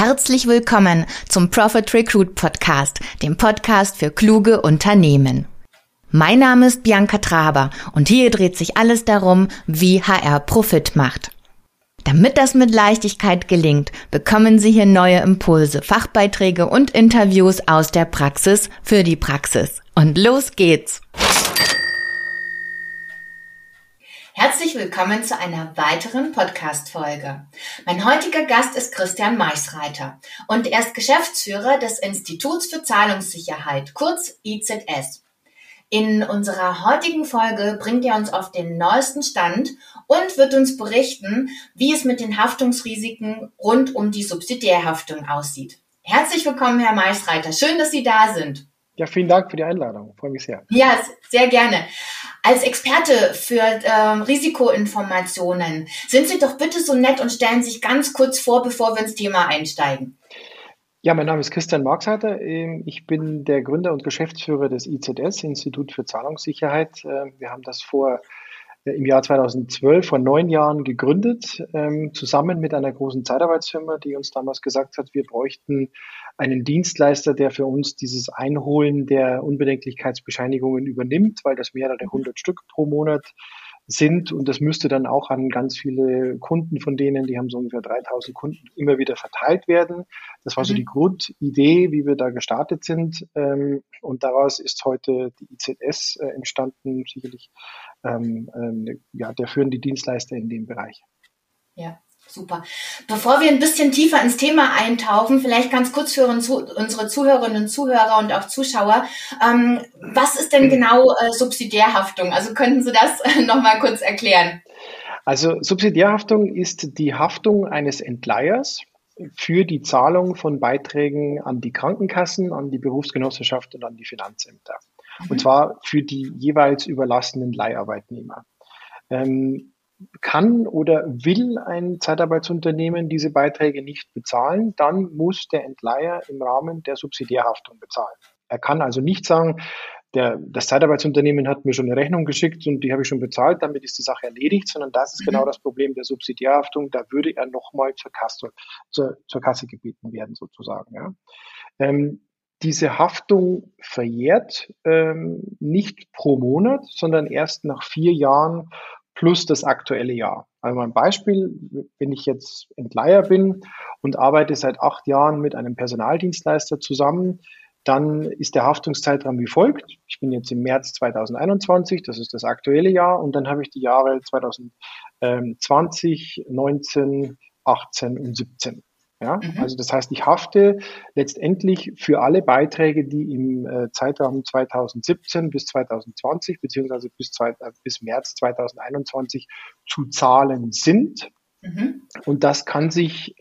Herzlich willkommen zum Profit Recruit Podcast, dem Podcast für kluge Unternehmen. Mein Name ist Bianca Traber und hier dreht sich alles darum, wie HR Profit macht. Damit das mit Leichtigkeit gelingt, bekommen Sie hier neue Impulse, Fachbeiträge und Interviews aus der Praxis für die Praxis. Und los geht's! Herzlich willkommen zu einer weiteren Podcast-Folge. Mein heutiger Gast ist Christian Maisreiter und er ist Geschäftsführer des Instituts für Zahlungssicherheit, kurz IZS. In unserer heutigen Folge bringt er uns auf den neuesten Stand und wird uns berichten, wie es mit den Haftungsrisiken rund um die Subsidiärhaftung aussieht. Herzlich willkommen, Herr Maisreiter. Schön, dass Sie da sind. Ja, vielen Dank für die Einladung. Freue mich sehr. Ja, sehr gerne. Als Experte für Risikoinformationen sind Sie doch bitte so nett und stellen sich ganz kurz vor, bevor wir ins Thema einsteigen. Ja, mein Name ist Christian Marxharter. Ich bin der Gründer und Geschäftsführer des IZS, Institut für Zahlungssicherheit. Wir haben das im Jahr 2012, vor 9 Jahren gegründet, zusammen mit einer großen Zeitarbeitsfirma, die uns damals gesagt hat, wir bräuchten einen Dienstleister, der für uns dieses Einholen der Unbedenklichkeitsbescheinigungen übernimmt, weil das mehrere 100 Stück pro Monat sind und das müsste dann auch an ganz viele Kunden von denen, die haben so ungefähr 3000 Kunden, immer wieder verteilt werden. Das war so die Grundidee, wie wir da gestartet sind und daraus ist heute die IZS entstanden, sicherlich der führende Dienstleister in dem Bereich. Ja, super. Bevor wir ein bisschen tiefer ins Thema eintauchen, vielleicht ganz kurz für unsere Zuhörerinnen und Zuhörer und auch Zuschauer, was ist denn genau Subsidiärhaftung? Also könnten Sie das nochmal kurz erklären? Also Subsidiärhaftung ist die Haftung eines Entleihers für die Zahlung von Beiträgen an die Krankenkassen, an die Berufsgenossenschaft und an die Finanzämter. Und zwar für die jeweils überlassenen Leiharbeitnehmer. Kann oder will ein Zeitarbeitsunternehmen diese Beiträge nicht bezahlen, dann muss der Entleiher im Rahmen der Subsidiärhaftung bezahlen. Er kann also nicht sagen, das Zeitarbeitsunternehmen hat mir schon eine Rechnung geschickt und die habe ich schon bezahlt, damit ist die Sache erledigt, sondern das ist genau das Problem der Subsidiärhaftung, da würde er nochmal zur Kasse gebeten werden sozusagen. Ja. Diese Haftung verjährt nicht pro Monat, sondern erst nach 4 Jahren plus das aktuelle Jahr. Also mal ein Beispiel, wenn ich jetzt Entleiher bin und arbeite seit 8 Jahren mit einem Personaldienstleister zusammen, dann ist der Haftungszeitraum wie folgt. Ich bin jetzt im März 2021, das ist das aktuelle Jahr, und dann habe ich die Jahre 2020, 19, 18 und 17. Ja, also das heißt, ich hafte letztendlich für alle Beiträge, die im Zeitraum 2017 bis 2020 beziehungsweise bis März 2021 zu zahlen sind. Und das kann sich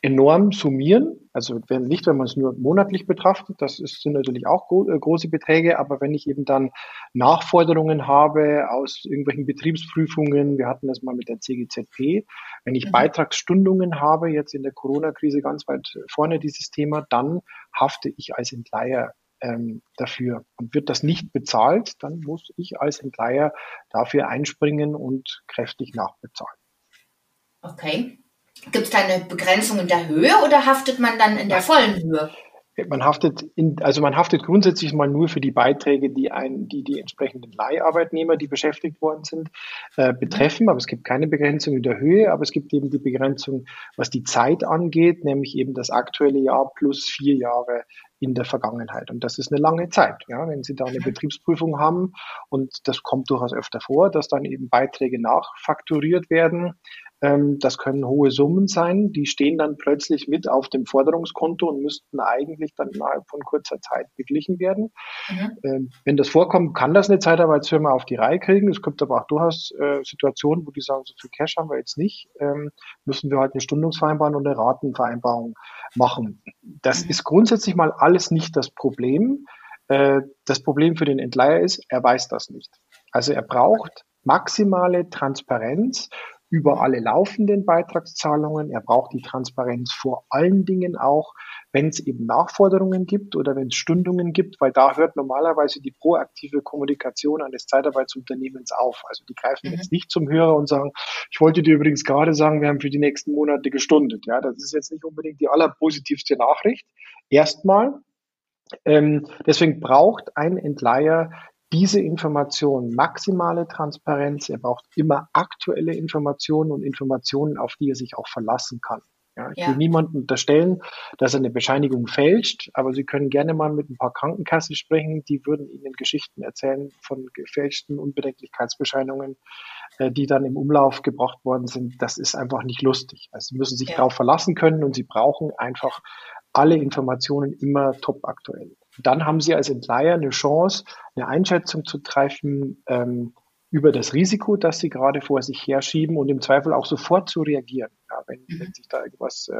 enorm summieren. Also wenn man es nur monatlich betrachtet, sind natürlich auch große Beträge, aber wenn ich eben dann Nachforderungen habe aus irgendwelchen Betriebsprüfungen, wir hatten das mal mit der CGZP, wenn ich Beitragsstundungen habe, jetzt in der Corona-Krise ganz weit vorne dieses Thema, dann hafte ich als Entleiher dafür. Und wird das nicht bezahlt, dann muss ich als Entleiher dafür einspringen und kräftig nachbezahlen. Okay. Gibt es da eine Begrenzung in der Höhe oder haftet man dann in der vollen Höhe? Man haftet grundsätzlich mal nur für die Beiträge, die entsprechenden Leiharbeitnehmer, die beschäftigt worden sind, betreffen. Aber es gibt keine Begrenzung in der Höhe, aber es gibt eben die Begrenzung, was die Zeit angeht, nämlich eben das aktuelle Jahr plus 4 Jahre in der Vergangenheit. Und das ist eine lange Zeit, ja, wenn Sie da eine Betriebsprüfung haben. Und das kommt durchaus öfter vor, dass dann eben Beiträge nachfakturiert werden. Das können hohe Summen sein, die stehen dann plötzlich mit auf dem Forderungskonto und müssten eigentlich dann innerhalb von kurzer Zeit beglichen werden. Wenn das vorkommt, kann das eine Zeitarbeitsfirma auf die Reihe kriegen. Es gibt aber auch durchaus Situationen, wo die sagen, so viel Cash haben wir jetzt nicht, müssen wir halt eine Stundungsvereinbarung und eine Ratenvereinbarung machen. Das ist grundsätzlich mal alles nicht das Problem. Das Problem für den Entleiher ist, er weiß das nicht. Also er braucht maximale Transparenz über alle laufenden Beitragszahlungen. Er braucht die Transparenz vor allen Dingen auch, wenn es eben Nachforderungen gibt oder wenn es Stundungen gibt, weil da hört normalerweise die proaktive Kommunikation eines Zeitarbeitsunternehmens auf. Also die greifen jetzt nicht zum Hörer und sagen, ich wollte dir übrigens gerade sagen, wir haben für die nächsten Monate gestundet. Ja, das ist jetzt nicht unbedingt die allerpositivste Nachricht. Erstmal. Deswegen braucht ein Entleiher diese Information, maximale Transparenz. Er braucht immer aktuelle Informationen und Informationen, auf die er sich auch verlassen kann. Ja, ich will niemandem unterstellen, dass er eine Bescheinigung fälscht, aber Sie können gerne mal mit ein paar Krankenkassen sprechen, die würden Ihnen Geschichten erzählen von gefälschten Unbedenklichkeitsbescheinigungen, die dann im Umlauf gebracht worden sind. Das ist einfach nicht lustig. Also Sie müssen sich darauf verlassen können und Sie brauchen einfach alle Informationen immer top aktuell. Dann haben Sie als Entleiher eine Chance, eine Einschätzung zu treffen über das Risiko, das Sie gerade vor sich herschieben und im Zweifel auch sofort zu reagieren. Ja, wenn sich da irgendwas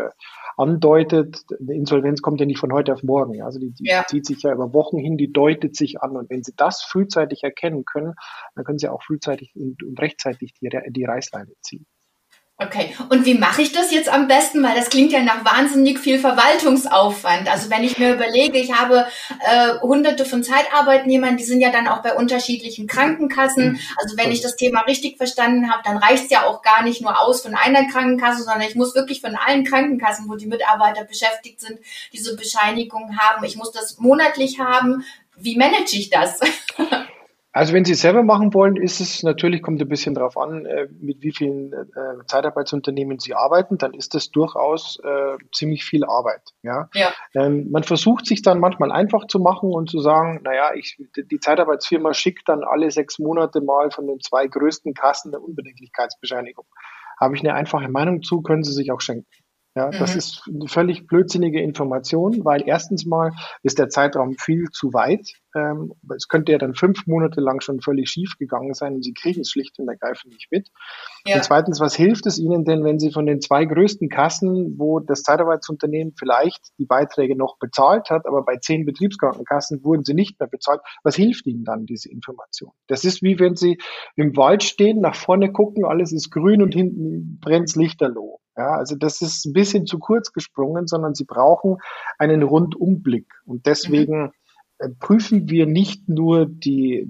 andeutet, eine Insolvenz kommt ja nicht von heute auf morgen. Ja, also die zieht sich ja über Wochen hin, die deutet sich an. Und wenn Sie das frühzeitig erkennen können, dann können Sie auch frühzeitig und rechtzeitig die Reißleine ziehen. Okay, und wie mache ich das jetzt am besten? Weil das klingt ja nach wahnsinnig viel Verwaltungsaufwand. Also wenn ich mir überlege, ich habe hunderte von Zeitarbeitnehmern, die sind ja dann auch bei unterschiedlichen Krankenkassen. Also wenn ich das Thema richtig verstanden habe, dann reicht es ja auch gar nicht nur aus von einer Krankenkasse, sondern ich muss wirklich von allen Krankenkassen, wo die Mitarbeiter beschäftigt sind, diese Bescheinigung haben. Ich muss das monatlich haben. Wie manage ich das? Also wenn Sie es selber machen wollen, ist es natürlich, kommt ein bisschen drauf an, mit wie vielen Zeitarbeitsunternehmen Sie arbeiten, dann ist das durchaus ziemlich viel Arbeit. Ja? Ja. Man versucht sich dann manchmal einfach zu machen und zu sagen, naja, die Zeitarbeitsfirma schickt dann alle 6 Monate mal von den 2 größten Kassen der Unbedenklichkeitsbescheinigung. Habe ich eine einfache Meinung zu, können Sie sich auch schenken. Ja, das ist eine völlig blödsinnige Information, weil erstens mal ist der Zeitraum viel zu weit. Es könnte ja dann 5 Monate lang schon völlig schief gegangen sein und Sie kriegen es schlicht und ergreifend nicht mit. Ja. Und zweitens, was hilft es Ihnen denn, wenn Sie von den 2 größten Kassen, wo das Zeitarbeitsunternehmen vielleicht die Beiträge noch bezahlt hat, aber bei 10 Betriebskrankenkassen wurden sie nicht mehr bezahlt, was hilft Ihnen dann diese Information? Das ist wie wenn Sie im Wald stehen, nach vorne gucken, alles ist grün und hinten brennt lichterloh. Ja, also das ist ein bisschen zu kurz gesprungen, sondern Sie brauchen einen Rundumblick. Und deswegen prüfen wir nicht nur die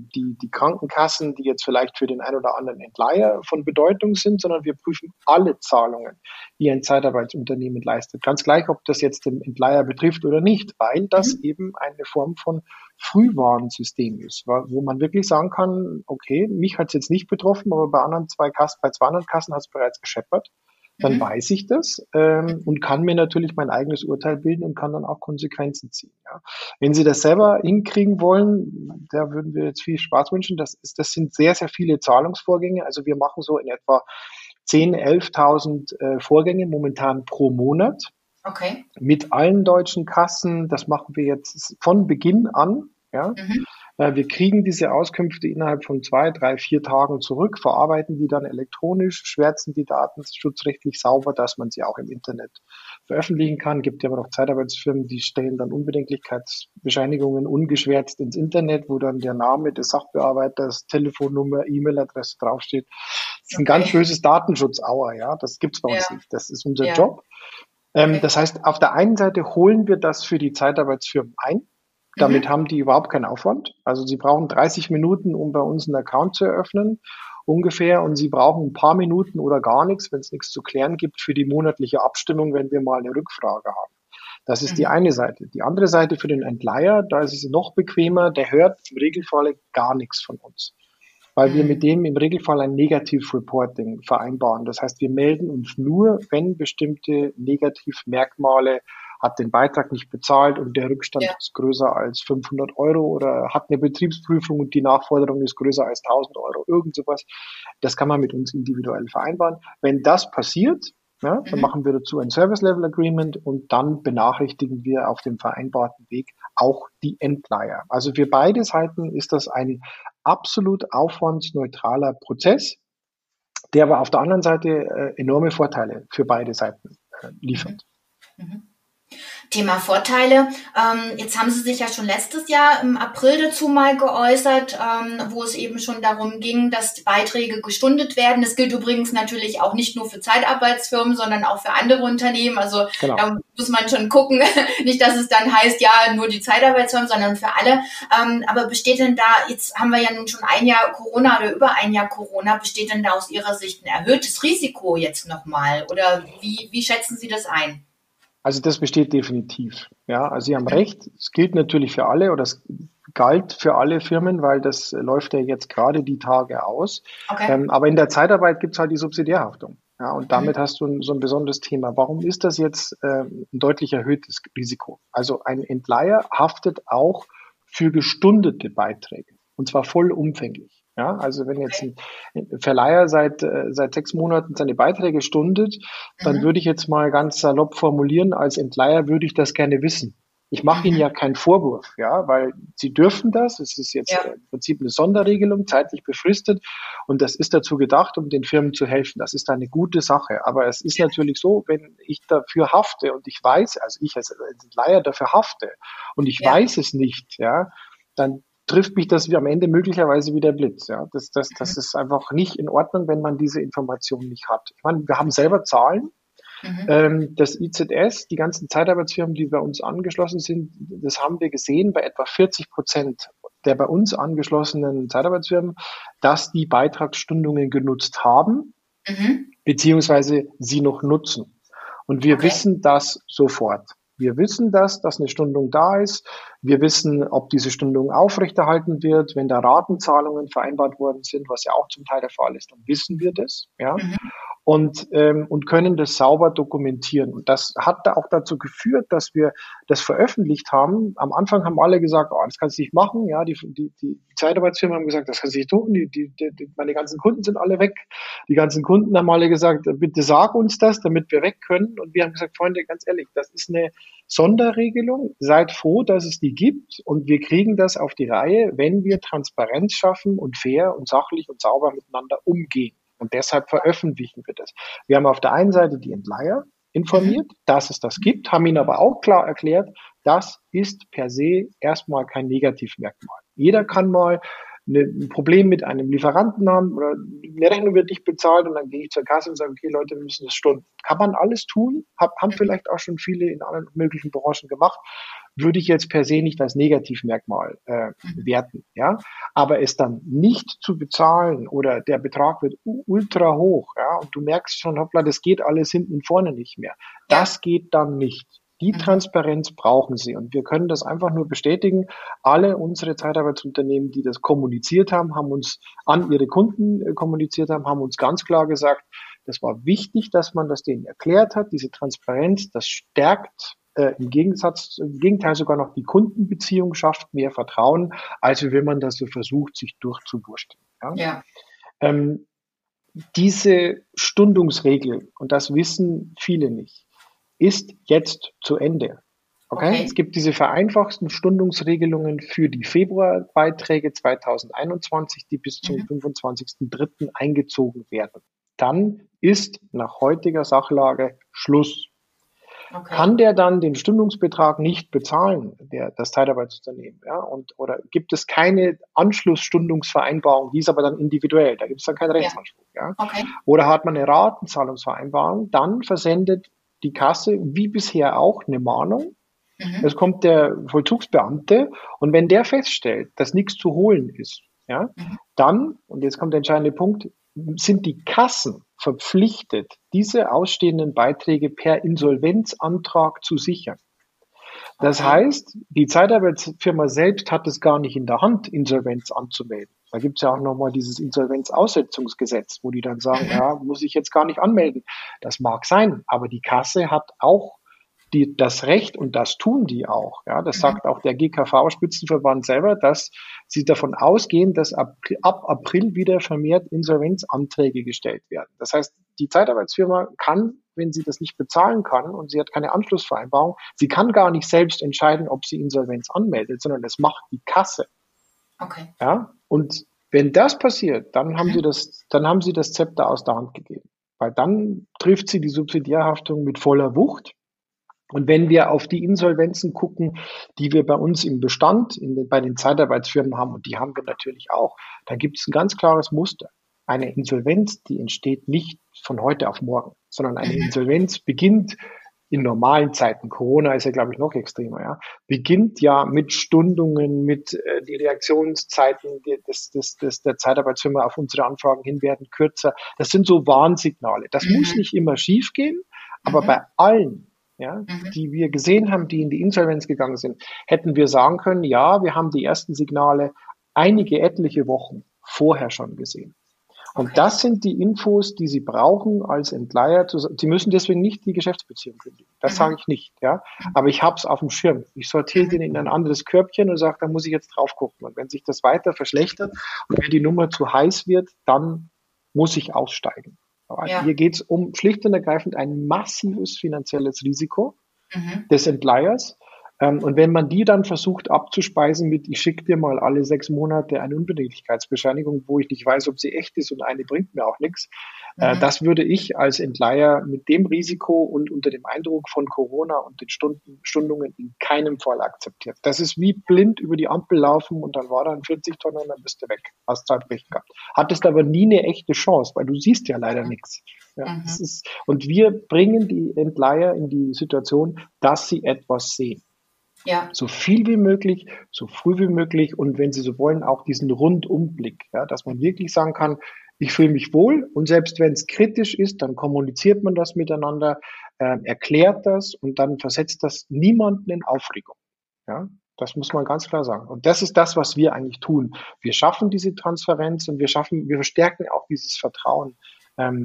Krankenkassen, die jetzt vielleicht für den einen oder anderen Entleiher von Bedeutung sind, sondern wir prüfen alle Zahlungen, die ein Zeitarbeitsunternehmen leistet. Ganz gleich, ob das jetzt den Entleiher betrifft oder nicht, weil das eben eine Form von Frühwarnsystem ist, wo man wirklich sagen kann, okay, mich hat es jetzt nicht betroffen, aber bei 200 Kassen hat es bereits gescheppert. Dann weiß ich das und kann mir natürlich mein eigenes Urteil bilden und kann dann auch Konsequenzen ziehen. Ja. Wenn Sie das selber hinkriegen wollen, da würden wir jetzt viel Spaß wünschen. Das sind sehr, sehr viele Zahlungsvorgänge. Also wir machen so in etwa 10.000, 11.000 Vorgänge momentan pro Monat. Okay. Mit allen deutschen Kassen. Das machen wir jetzt von Beginn an. Ja. Wir kriegen diese Auskünfte innerhalb von 2, 3, 4 Tagen zurück, verarbeiten die dann elektronisch, schwärzen die Daten schutzrechtlich sauber, dass man sie auch im Internet veröffentlichen kann. Gibt ja aber noch Zeitarbeitsfirmen, die stellen dann Unbedenklichkeitsbescheinigungen ungeschwärzt ins Internet, wo dann der Name des Sachbearbeiters, Telefonnummer, E-Mail-Adresse draufsteht. Das ist ein ganz böses Datenschutz-Auer, ja. Das gibt's bei uns nicht. Das ist unser Job. Das heißt, auf der einen Seite holen wir das für die Zeitarbeitsfirmen ein. Damit haben die überhaupt keinen Aufwand. Also sie brauchen 30 Minuten, um bei uns einen Account zu eröffnen, ungefähr. Und sie brauchen ein paar Minuten oder gar nichts, wenn es nichts zu klären gibt, für die monatliche Abstimmung, wenn wir mal eine Rückfrage haben. Das ist die eine Seite. Die andere Seite für den Entleiher, da ist es noch bequemer, der hört im Regelfall gar nichts von uns. Weil wir mit dem im Regelfall ein Negativ-Reporting vereinbaren. Das heißt, wir melden uns nur, wenn bestimmte Negativmerkmale hat den Beitrag nicht bezahlt und der Rückstand ist größer als 500 € oder hat eine Betriebsprüfung und die Nachforderung ist größer als 1.000 €, irgend sowas. Das kann man mit uns individuell vereinbaren. Wenn das passiert, dann machen wir dazu ein Service-Level-Agreement und dann benachrichtigen wir auf dem vereinbarten Weg auch die Entleiher. Also für beide Seiten ist das ein absolut aufwandsneutraler Prozess, der aber auf der anderen Seite enorme Vorteile für beide Seiten liefert. Thema Vorteile. Jetzt haben Sie sich ja schon letztes Jahr im April dazu mal geäußert, wo es eben schon darum ging, dass die Beiträge gestundet werden. Das gilt übrigens natürlich auch nicht nur für Zeitarbeitsfirmen, sondern auch für andere Unternehmen. Also genau, da muss man schon gucken, nicht, dass es dann heißt, ja, nur die Zeitarbeitsfirmen, sondern für alle. Aber besteht denn da, jetzt haben wir ja nun schon ein Jahr Corona oder über ein Jahr Corona, besteht denn da aus Ihrer Sicht ein erhöhtes Risiko jetzt nochmal? Oder wie schätzen Sie das ein? Also das besteht definitiv. Ja, also Sie haben recht, es gilt natürlich für alle oder es galt für alle Firmen, weil das läuft ja jetzt gerade die Tage aus. Okay. Aber in der Zeitarbeit gibt es halt die Subsidiärhaftung. Ja, und damit hast du so ein besonderes Thema. Warum ist das jetzt ein deutlich erhöhtes Risiko? Also ein Entleiher haftet auch für gestundete Beiträge und zwar vollumfänglich. Ja, also wenn jetzt ein Verleiher seit 6 Monaten seine Beiträge stundet, dann würde ich jetzt mal ganz salopp formulieren, als Entleiher würde ich das gerne wissen. Ich mache Ihnen ja keinen Vorwurf, ja, weil Sie dürfen das. Es ist jetzt im Prinzip eine Sonderregelung, zeitlich befristet. Und das ist dazu gedacht, um den Firmen zu helfen. Das ist eine gute Sache. Aber es ist natürlich so, wenn ich dafür hafte und ich weiß, also ich als Entleiher dafür hafte und ich weiß es nicht, ja, dann trifft mich das am Ende möglicherweise wie der Blitz. Ja? Das ist einfach nicht in Ordnung, wenn man diese Information nicht hat. Ich meine, wir haben selber Zahlen. Das IZS, die ganzen Zeitarbeitsfirmen, die bei uns angeschlossen sind, das haben wir gesehen bei etwa 40% der bei uns angeschlossenen Zeitarbeitsfirmen, dass die Beitragsstundungen genutzt haben, beziehungsweise sie noch nutzen. Und wir wissen das sofort. Wir wissen das, dass eine Stundung da ist. Wir wissen, ob diese Stundung aufrechterhalten wird, wenn da Ratenzahlungen vereinbart worden sind, was ja auch zum Teil der Fall ist. Dann wissen wir das, ja, und können das sauber dokumentieren. Und das hat da auch dazu geführt, dass wir das veröffentlicht haben. Am Anfang haben alle gesagt, oh, das kannst du nicht machen. Ja, die Zeitarbeitsfirmen haben gesagt, das kannst du nicht tun. Meine ganzen Kunden sind alle weg. Die ganzen Kunden haben alle gesagt, bitte sag uns das, damit wir weg können. Und wir haben gesagt, Freunde, ganz ehrlich, das ist eine Sonderregelung. Seid froh, dass es die gibt und wir kriegen das auf die Reihe, wenn wir Transparenz schaffen und fair und sachlich und sauber miteinander umgehen. Und deshalb veröffentlichen wir das. Wir haben auf der einen Seite die Entleiher informiert, dass es das gibt, haben ihnen aber auch klar erklärt, das ist per se erstmal kein Negativmerkmal. Jeder kann mal ein Problem mit einem Lieferanten haben oder eine Rechnung wird nicht bezahlt und dann gehe ich zur Kasse und sage, okay Leute, wir müssen das stunden. Kann man alles tun, haben vielleicht auch schon viele in allen möglichen Branchen gemacht, würde ich jetzt per se nicht als Negativmerkmal werten. Ja? Aber es dann nicht zu bezahlen oder der Betrag wird ultra hoch, ja, und du merkst schon, hoppla, das geht alles hinten und vorne nicht mehr. Das geht dann nicht. Die Transparenz brauchen sie und wir können das einfach nur bestätigen. Alle unsere Zeitarbeitsunternehmen, die das kommuniziert haben, haben uns an ihre Kunden kommuniziert haben, haben uns ganz klar gesagt, das war wichtig, dass man das denen erklärt hat. Diese Transparenz, das stärkt im Gegenteil sogar noch die Kundenbeziehung, schafft mehr Vertrauen, als wenn man das so versucht, sich durchzuwurschteln. Ja? Ja. Diese Stundungsregel, und das wissen viele nicht, ist jetzt zu Ende. Okay? Es gibt diese vereinfachten Stundungsregelungen für die Februarbeiträge 2021, die bis zum 25.03. eingezogen werden. Dann ist nach heutiger Sachlage Schluss. Okay. Kann der dann den Stundungsbetrag nicht bezahlen, das Zeitarbeitsunternehmen, ja, oder gibt es keine Anschlussstundungsvereinbarung, die ist aber dann individuell, da gibt es dann keinen Rechtsanspruch, ja. Okay. Oder hat man eine Ratenzahlungsvereinbarung, dann versendet die Kasse wie bisher auch eine Mahnung. Es kommt der Vollzugsbeamte und wenn der feststellt, dass nichts zu holen ist, ja, dann, und jetzt kommt der entscheidende Punkt, sind die Kassen verpflichtet, diese ausstehenden Beiträge per Insolvenzantrag zu sichern. Das heißt, die Zeitarbeitsfirma selbst hat es gar nicht in der Hand, Insolvenz anzumelden. Da gibt es ja auch nochmal dieses Insolvenzaussetzungsgesetz, wo die dann sagen, ja, muss ich jetzt gar nicht anmelden. Das mag sein, aber die Kasse hat auch das Recht, und das tun die auch. Ja, das sagt auch der GKV-Spitzenverband selber, dass sie davon ausgehen, dass ab April wieder vermehrt Insolvenzanträge gestellt werden. Das heißt, die Zeitarbeitsfirma kann, wenn sie das nicht bezahlen kann und sie hat keine Anschlussvereinbarung, sie kann gar nicht selbst entscheiden, ob sie Insolvenz anmeldet, sondern das macht die Kasse. Okay. Ja, und wenn das passiert, dann haben sie das Zepter aus der Hand gegeben. Weil dann trifft sie die Subsidiärhaftung mit voller Wucht. Und wenn wir auf die Insolvenzen gucken, die wir bei uns im Bestand, bei den Zeitarbeitsfirmen haben, und die haben wir natürlich auch, da gibt es ein ganz klares Muster. Eine Insolvenz, die entsteht nicht von heute auf morgen, sondern eine Insolvenz beginnt in normalen Zeiten, Corona ist ja, glaube ich, noch extremer, ja, beginnt ja mit Stundungen, mit die Reaktionszeiten der Zeitarbeitsfirma auf unsere Anfragen hin werden kürzer. Das sind so Warnsignale. Das muss nicht immer schief gehen, aber bei allen, ja, die wir gesehen haben, die in die Insolvenz gegangen sind, hätten wir sagen können, ja, wir haben die ersten Signale etliche Wochen vorher schon gesehen. Und das sind die Infos, die Sie brauchen als Entleiher. Sie müssen deswegen nicht die Geschäftsbeziehung kündigen. Das sage ich nicht, ja. Aber ich habe es auf dem Schirm. Ich sortiere den in ein anderes Körbchen und sage, da muss ich jetzt drauf gucken. Und wenn sich das weiter verschlechtert und wenn die Nummer zu heiß wird, dann muss ich aussteigen. Aber hier geht es um schlicht und ergreifend ein massives finanzielles Risiko des Entleihers. Und wenn man die dann versucht abzuspeisen mit, ich schicke dir mal alle 6 Monate eine Unbedenklichkeitsbescheinigung, wo ich nicht weiß, ob sie echt ist und eine bringt mir auch nichts, das würde ich als Entleiher mit dem Risiko und unter dem Eindruck von Corona und den Stundungen in keinem Fall akzeptieren. Das ist wie blind über die Ampel laufen und dann war da ein 40-Tonner und dann bist du weg, hast Zeitpech gehabt. Hattest aber nie eine echte Chance, weil du siehst ja leider nichts. Ja, das ist, und wir bringen die Entleiher in die Situation, dass sie etwas sehen. Ja. So viel wie möglich, so früh wie möglich und wenn Sie so wollen, auch diesen Rundumblick, ja, dass man wirklich sagen kann, ich fühle mich wohl und selbst wenn es kritisch ist, dann kommuniziert man das miteinander, erklärt das und dann versetzt das niemanden in Aufregung. Ja, das muss man ganz klar sagen. Und das ist das, was wir eigentlich tun. Wir schaffen diese Transparenz und wir verstärken auch dieses Vertrauen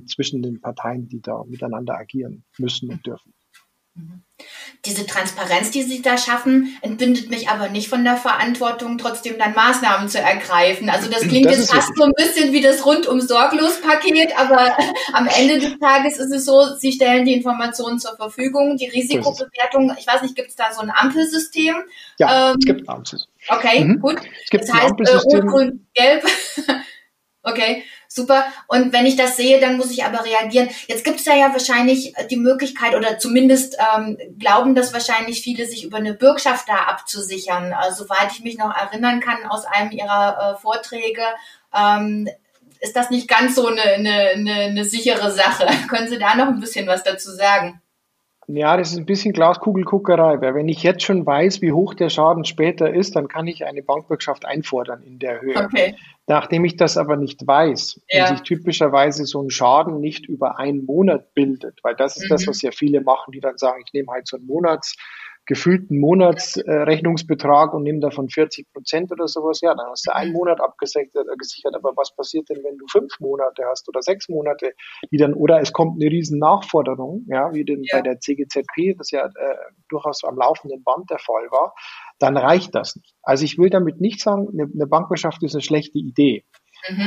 zwischen den Parteien, die da miteinander agieren müssen und dürfen. Diese Transparenz, die Sie da schaffen, entbindet mich aber nicht von der Verantwortung, trotzdem dann Maßnahmen zu ergreifen. Also das klingt jetzt fast so ein bisschen wie das Rundum-Sorglos-Paket, aber am Ende des Tages ist es so, Sie stellen die Informationen zur Verfügung, die Risikobewertung, ich weiß nicht, gibt es da so ein Ampelsystem? Ja, es gibt ein Ampelsystem. Okay, gut. Es gibt das heißt, Rot, Grün, Gelb. Okay, super. Und wenn ich das sehe, dann muss ich aber reagieren. Jetzt gibt es da ja wahrscheinlich die Möglichkeit oder zumindest glauben das wahrscheinlich viele, sich über eine Bürgschaft da abzusichern. Soweit ich mich noch erinnern kann aus einem Ihrer Vorträge, ist das nicht ganz so eine sichere Sache. Können Sie da noch ein bisschen was dazu sagen? Ja, das ist ein bisschen Glaskugelguckerei, weil wenn ich jetzt schon weiß, wie hoch der Schaden später ist, dann kann ich eine Bankbürgschaft einfordern in der Höhe. Okay. Nachdem ich das aber nicht weiß, ja, und sich typischerweise so ein Schaden nicht über einen Monat bildet, weil das ist das, was ja viele machen, die dann sagen, ich nehme halt so einen gefühlten Monatsrechnungsbetrag und nimm davon 40% oder sowas, ja, dann hast du einen Monat abgesichert, aber was passiert denn, wenn du 5 Monate hast oder 6 Monate, die dann, oder es kommt eine riesen Nachforderung, ja, wie denn bei der CGZP, das ja durchaus am laufenden Band der Fall war, dann reicht das nicht. Also ich will damit nicht sagen, eine Bankbürgschaft ist eine schlechte Idee,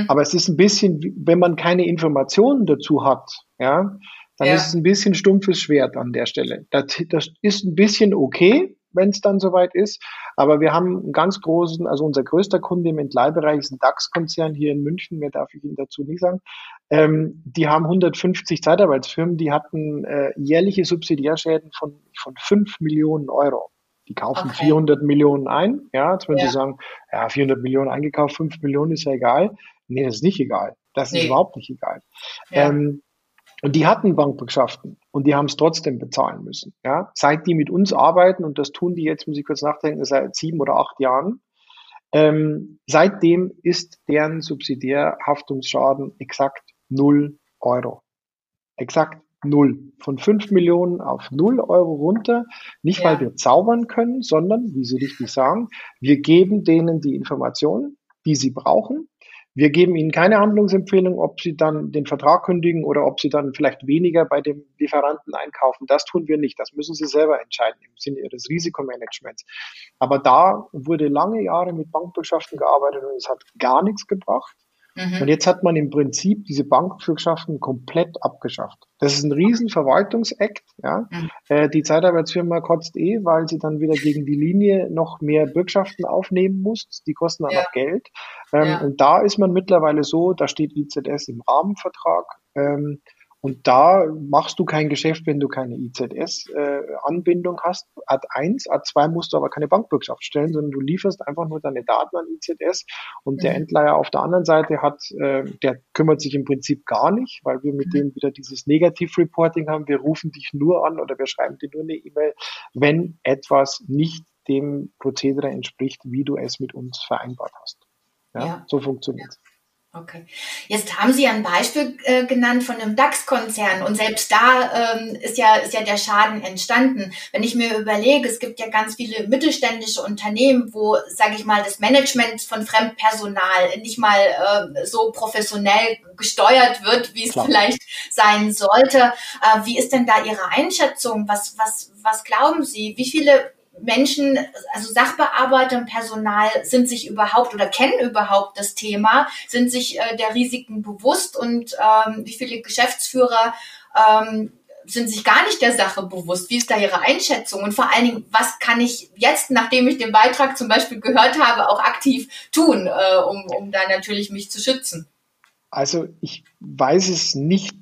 aber es ist ein bisschen, wenn man keine Informationen dazu hat, ja, dann ist es ein bisschen stumpfes Schwert an der Stelle. Das ist ein bisschen okay, wenn es dann soweit ist, aber wir haben einen ganz großen, also unser größter Kunde im Entleihbereich ist ein DAX-Konzern hier in München, mehr darf ich Ihnen dazu nicht sagen. Die haben 150 Zeitarbeitsfirmen, die hatten jährliche Subsidiärschäden von 5 Millionen Euro. Die kaufen 400 Millionen ein, ja, jetzt würden Sie sagen, ja, 400 Millionen eingekauft, 5 Millionen ist ja egal. Nee, das ist nicht egal. Das ist überhaupt nicht egal. Ja. Und die hatten Bankbürgschaften und die haben es trotzdem bezahlen müssen. Ja? Seit die mit uns arbeiten, und das tun die jetzt, muss ich kurz nachdenken, seit 7 oder 8 Jahren, seitdem ist deren Subsidiärhaftungsschaden exakt 0 Euro. Exakt 0. Von 5 Millionen auf 0 Euro runter. Nicht, weil wir zaubern können, sondern, wie Sie richtig sagen, wir geben denen die Informationen, die sie brauchen. Wir geben Ihnen keine Handlungsempfehlung, ob Sie dann den Vertrag kündigen oder ob Sie dann vielleicht weniger bei dem Lieferanten einkaufen. Das tun wir nicht. Das müssen Sie selber entscheiden im Sinne Ihres Risikomanagements. Aber da wurde lange Jahre mit Bankbürgschaften gearbeitet und es hat gar nichts gebracht. Und jetzt hat man im Prinzip diese Bankbürgschaften komplett abgeschafft. Das ist ein riesen Verwaltungsakt. Ja? Die Zeitarbeitsfirma kotzt weil sie dann wieder gegen die Linie noch mehr Bürgschaften aufnehmen muss. Die kosten dann auch Geld. Und da ist man mittlerweile so, da steht IZS im Rahmenvertrag, Und da machst du kein Geschäft, wenn du keine IZS-Anbindung hast. Ad 1, Ad 2 musst du aber keine Bankbürgschaft stellen, sondern du lieferst einfach nur deine Daten an IZS und der Endleiher auf der anderen Seite der kümmert sich im Prinzip gar nicht, weil wir mit dem wieder dieses Negativ-Reporting haben. Wir rufen dich nur an oder wir schreiben dir nur eine E-Mail, wenn etwas nicht dem Prozedere entspricht, wie du es mit uns vereinbart hast. Ja. So funktioniert es. Ja. Okay. Jetzt haben Sie ein Beispiel genannt von einem DAX-Konzern und selbst da ist ja der Schaden entstanden. Wenn ich mir überlege, es gibt ja ganz viele mittelständische Unternehmen, wo, sage ich mal, das Management von Fremdpersonal nicht mal so professionell gesteuert wird, wie es vielleicht sein sollte. Wie ist denn da Ihre Einschätzung? Was glauben Sie? Wie viele Menschen, also Sachbearbeiter und Personal, sind sich überhaupt oder kennen überhaupt das Thema, sind sich der Risiken bewusst und wie viele Geschäftsführer sind sich gar nicht der Sache bewusst? Wie ist da Ihre Einschätzung? Und vor allen Dingen, was kann ich jetzt, nachdem ich den Beitrag zum Beispiel gehört habe, auch aktiv tun, um da natürlich mich zu schützen? Also ich weiß es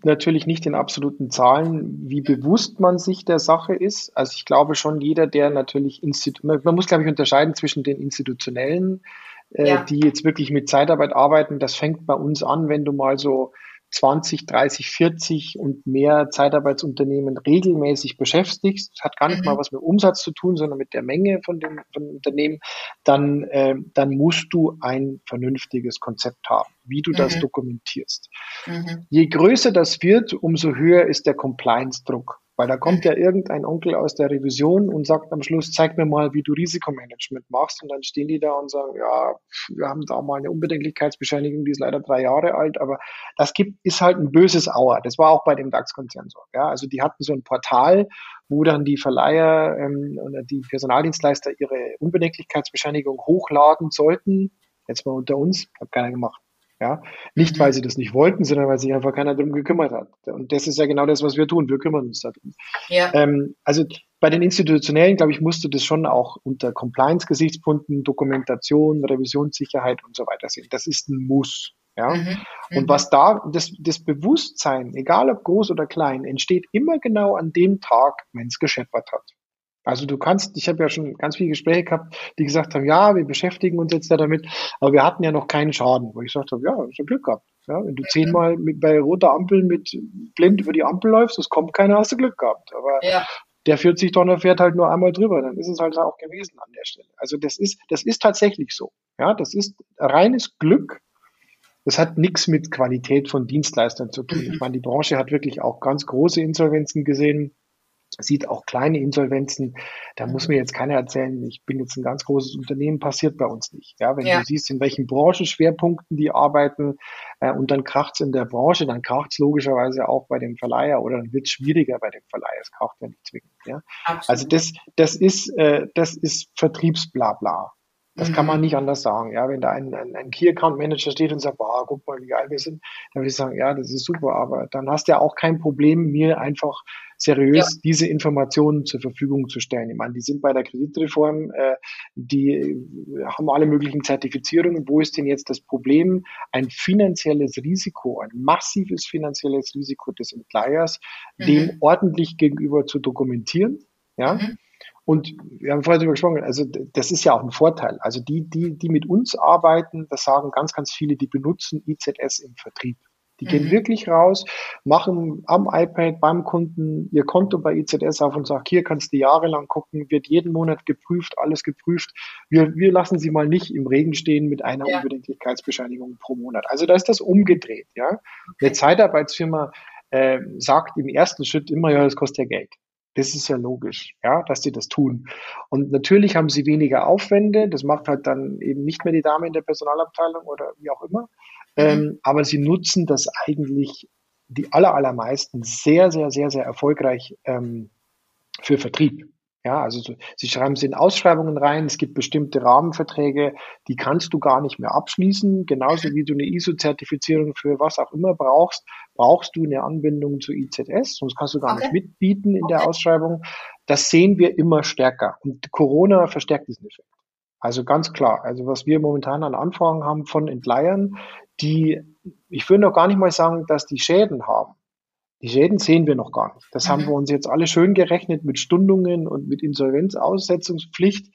natürlich nicht in absoluten Zahlen, wie bewusst man sich der Sache ist. Also ich glaube schon, jeder, der natürlich man muss, glaube ich, unterscheiden zwischen den institutionellen, die jetzt wirklich mit Zeitarbeit arbeiten. Das fängt bei uns an, wenn du mal so 20, 30, 40 und mehr Zeitarbeitsunternehmen regelmäßig beschäftigst, das hat gar nicht mal was mit Umsatz zu tun, sondern mit der Menge von dem Unternehmen, dann musst du ein vernünftiges Konzept haben, wie du das dokumentierst. Je größer das wird, umso höher ist der Compliance-Druck. Weil da kommt ja irgendein Onkel aus der Revision und sagt am Schluss, zeig mir mal, wie du Risikomanagement machst. Und dann stehen die da und sagen, ja, wir haben da mal eine Unbedenklichkeitsbescheinigung, die ist leider 3 Jahre alt. Aber das ist halt ein böses Auer. Das war auch bei dem DAX-Konzern so. Ja, also die hatten so ein Portal, wo dann die Verleiher oder die Personaldienstleister ihre Unbedenklichkeitsbescheinigung hochladen sollten. Jetzt mal unter uns, hat keiner gemacht. Ja, nicht, weil sie das nicht wollten, sondern weil sich einfach keiner darum gekümmert hat. Und das ist ja genau das, was wir tun. Wir kümmern uns darum. Ja. Also bei den Institutionellen, glaube ich, musst du das schon auch unter Compliance-Gesichtspunkten, Dokumentation, Revisionssicherheit und so weiter sehen. Das ist ein Muss. Ja? Und was da, das Bewusstsein, egal ob groß oder klein, entsteht immer genau an dem Tag, wenn es gescheppert hat. Also ich habe ja schon ganz viele Gespräche gehabt, die gesagt haben, ja, wir beschäftigen uns jetzt ja damit, aber wir hatten ja noch keinen Schaden, wo ich gesagt habe, ja, ich habe Glück gehabt. Ja, wenn du 10-mal bei roter Ampel blind über die Ampel läufst, es kommt keiner, hast du Glück gehabt. Aber der 40-Tonner fährt halt nur einmal drüber, dann ist es halt auch gewesen an der Stelle. Also das ist tatsächlich so. Ja, das ist reines Glück. Das hat nichts mit Qualität von Dienstleistern zu tun. Ich meine, die Branche hat wirklich auch ganz große Insolvenzen gesehen. Sieht auch kleine Insolvenzen, da muss mir jetzt keiner erzählen, ich bin jetzt ein ganz großes Unternehmen, passiert bei uns nicht. Ja, wenn du siehst, in welchen Branchenschwerpunkten die arbeiten und dann kracht es in der Branche, dann kracht es logischerweise auch bei dem Verleiher oder dann wird es schwieriger bei dem Verleiher, es kracht ja nicht zwingend. Ja? Also das ist Vertriebsblabla. Das kann man nicht anders sagen. Ja, wenn da ein Key-Account-Manager steht und sagt, boah, guck mal, wie geil wir sind, dann würde ich sagen, ja, das ist super, aber dann hast du ja auch kein Problem, mir einfach seriös diese Informationen zur Verfügung zu stellen. Ich meine, die sind bei der Kreditreform, die haben alle möglichen Zertifizierungen. Wo ist denn jetzt das Problem? Ein finanzielles Risiko, ein massives finanzielles Risiko des Entleihers, dem ordentlich gegenüber zu dokumentieren, ja. Und wir haben vorher darüber gesprochen, also das ist ja auch ein Vorteil. Also die mit uns arbeiten, das sagen ganz, ganz viele, die benutzen IZS im Vertrieb. Die gehen wirklich raus, machen am iPad beim Kunden ihr Konto bei IZS auf und sagen, hier kannst du jahrelang gucken, wird jeden Monat geprüft, alles geprüft. Wir lassen sie mal nicht im Regen stehen mit einer Unbedenklichkeitsbescheinigung pro Monat. Also da ist das umgedreht. Ja? Okay. Eine Zeitarbeitsfirma sagt im ersten Schritt immer, ja, das kostet ja Geld. Das ist ja logisch, ja, dass die das tun. Und natürlich haben sie weniger Aufwände. Das macht halt dann eben nicht mehr die Dame in der Personalabteilung oder wie auch immer. Aber sie nutzen das eigentlich die allermeisten sehr, sehr, sehr, sehr erfolgreich für Vertrieb. Ja, also sie schreiben es in Ausschreibungen rein. Es gibt bestimmte Rahmenverträge, die kannst du gar nicht mehr abschließen. Genauso wie du eine ISO-Zertifizierung für was auch immer brauchst, brauchst du eine Anbindung zu IZS. Sonst kannst du gar nicht mitbieten in der Ausschreibung. Das sehen wir immer stärker. Und Corona verstärkt diesen Effekt. Also ganz klar. Also was wir momentan an Anfragen haben von Entleihern, ich würde noch gar nicht mal sagen, dass die Schäden haben. Die Schäden sehen wir noch gar nicht. Das haben wir uns jetzt alle schön gerechnet mit Stundungen und mit Insolvenzaussetzungspflicht.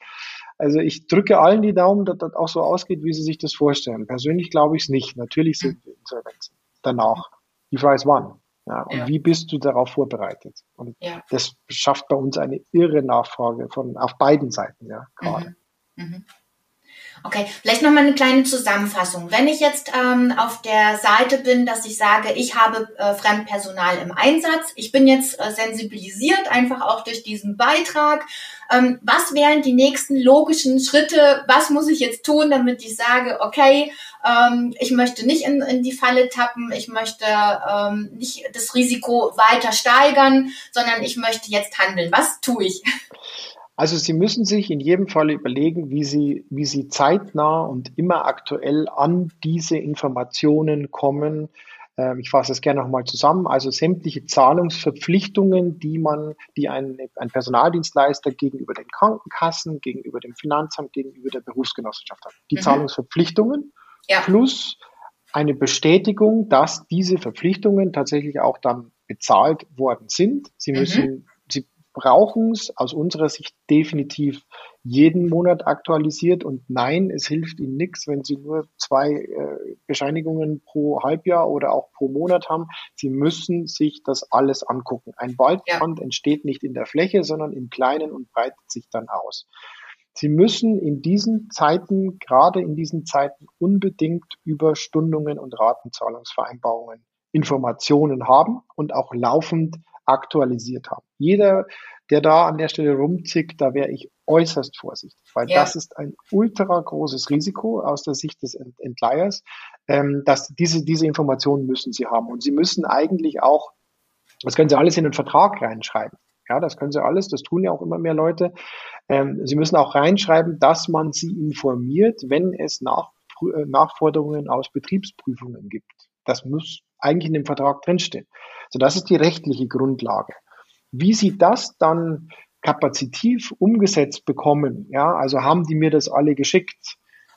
Also ich drücke allen die Daumen, dass das auch so ausgeht, wie sie sich das vorstellen. Persönlich glaube ich es nicht. Natürlich sind wir Insolvenzen danach. Die Frage ist wann. Ja, und wie bist du darauf vorbereitet? Und das schafft bei uns eine irre Nachfrage von auf beiden Seiten, ja, gerade. Okay, vielleicht nochmal eine kleine Zusammenfassung. Wenn ich jetzt auf der Seite bin, dass ich sage, ich habe Fremdpersonal im Einsatz, ich bin jetzt sensibilisiert, einfach auch durch diesen Beitrag. Was wären die nächsten logischen Schritte? Was muss ich jetzt tun, damit ich sage, okay, ich möchte nicht in die Falle tappen, ich möchte nicht das Risiko weiter steigern, sondern ich möchte jetzt handeln. Was tue ich? Also Sie müssen sich in jedem Fall überlegen, wie Sie zeitnah und immer aktuell an diese Informationen kommen. Ich fasse es gerne nochmal zusammen. Also sämtliche Zahlungsverpflichtungen, die ein Personaldienstleister gegenüber den Krankenkassen, gegenüber dem Finanzamt, gegenüber der Berufsgenossenschaft hat. Die Zahlungsverpflichtungen plus eine Bestätigung, dass diese Verpflichtungen tatsächlich auch dann bezahlt worden sind. Sie müssen brauchen es aus unserer Sicht definitiv jeden Monat aktualisiert und nein, es hilft Ihnen nichts, wenn Sie nur 2 Bescheinigungen pro Halbjahr oder auch pro Monat haben. Sie müssen sich das alles angucken. Ein Waldbrand entsteht nicht in der Fläche, sondern im Kleinen und breitet sich dann aus. Sie müssen in diesen Zeiten, gerade in diesen Zeiten, unbedingt über Stundungen und Ratenzahlungsvereinbarungen Informationen haben und auch laufend aktualisiert haben. Jeder, der da an der Stelle rumzickt, da wäre ich äußerst vorsichtig, weil das ist ein ultra großes Risiko aus der Sicht des Entleihers, dass diese Informationen müssen Sie haben. Und Sie müssen eigentlich auch, das können Sie alles in den Vertrag reinschreiben. Ja, das können Sie alles, das tun ja auch immer mehr Leute. Sie müssen auch reinschreiben, dass man Sie informiert, wenn es Nachforderungen aus Betriebsprüfungen gibt. Das muss eigentlich in dem Vertrag drinstehen. So, das ist die rechtliche Grundlage. Wie Sie das dann kapazitiv umgesetzt bekommen, ja, also haben die mir das alle geschickt,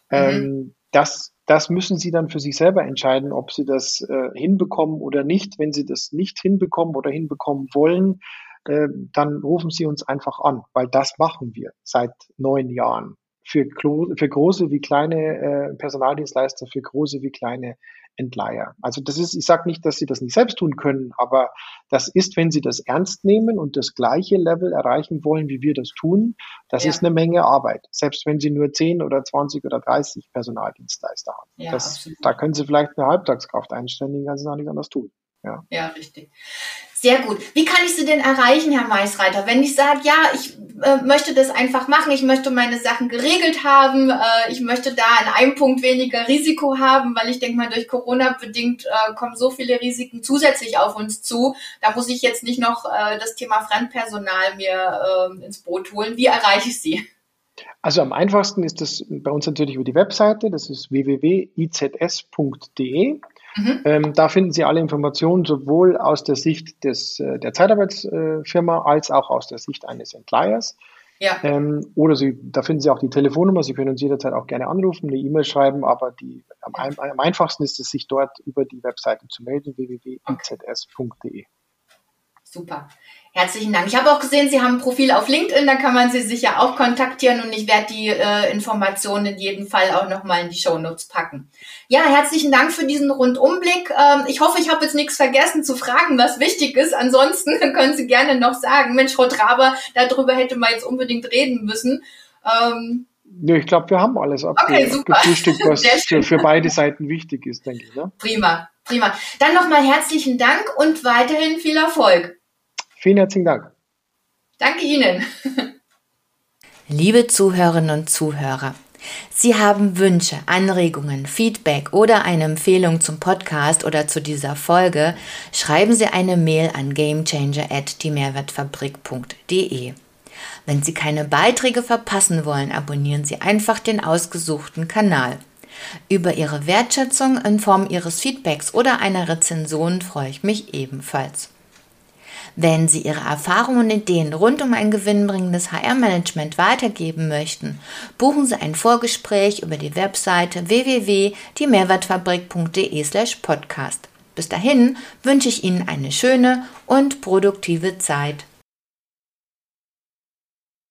das müssen Sie dann für sich selber entscheiden, ob Sie das hinbekommen oder nicht. Wenn Sie das nicht hinbekommen oder hinbekommen wollen, dann rufen Sie uns einfach an, weil das machen wir seit 9 Jahren. Für große wie kleine Personaldienstleister, für große wie kleine Entleiher. Also das ist, ich sage nicht, dass Sie das nicht selbst tun können, aber das ist, wenn Sie das ernst nehmen und das gleiche Level erreichen wollen, wie wir das tun, das ist eine Menge Arbeit. Selbst wenn Sie nur 10 oder 20 oder 30 Personaldienstleister haben. Ja, da können Sie vielleicht eine Halbtagskraft einstellen, die ganzen Tag nichts anderes tun. Ja, richtig. Sehr gut. Wie kann ich Sie denn erreichen, Herr Maisreiter? Wenn ich sage, ja, ich möchte das einfach machen, ich möchte meine Sachen geregelt haben, ich möchte da an einem Punkt weniger Risiko haben, weil ich denke mal, durch Corona bedingt kommen so viele Risiken zusätzlich auf uns zu. Da muss ich jetzt nicht noch das Thema Fremdpersonal mir ins Boot holen. Wie erreiche ich Sie? Also am einfachsten ist das bei uns natürlich über die Webseite. Das ist www.izs.de. Da finden Sie alle Informationen, sowohl aus der Sicht der Zeitarbeitsfirma als auch aus der Sicht eines Entleihers. Oder da finden Sie auch die Telefonnummer. Sie können uns jederzeit auch gerne anrufen, eine E-Mail schreiben, aber am einfachsten ist es, sich dort über die Webseite zu melden, www.izs.de. Super. Herzlichen Dank. Ich habe auch gesehen, Sie haben ein Profil auf LinkedIn, da kann man Sie sicher auch kontaktieren und ich werde die Informationen in jedem Fall auch nochmal in die Shownotes packen. Ja, herzlichen Dank für diesen Rundumblick. Ich hoffe, ich habe jetzt nichts vergessen zu fragen, was wichtig ist. Ansonsten können Sie gerne noch sagen, Mensch, Frau Traber, darüber hätte man jetzt unbedingt reden müssen. Ja, ich glaube, wir haben alles abgefrühstückt, was für beide Seiten wichtig ist, denke ich. Ne? Prima. Dann nochmal herzlichen Dank und weiterhin viel Erfolg. Vielen herzlichen Dank. Danke Ihnen. Liebe Zuhörerinnen und Zuhörer, Sie haben Wünsche, Anregungen, Feedback oder eine Empfehlung zum Podcast oder zu dieser Folge, schreiben Sie eine Mail an gamechanger@diemehrwertfabrik.de. Wenn Sie keine Beiträge verpassen wollen, abonnieren Sie einfach den ausgesuchten Kanal. Über Ihre Wertschätzung in Form Ihres Feedbacks oder einer Rezension freue ich mich ebenfalls. Wenn Sie Ihre Erfahrungen und Ideen rund um ein gewinnbringendes HR-Management weitergeben möchten, buchen Sie ein Vorgespräch über die Webseite www.diemehrwertfabrik.de/podcast. Bis dahin wünsche ich Ihnen eine schöne und produktive Zeit.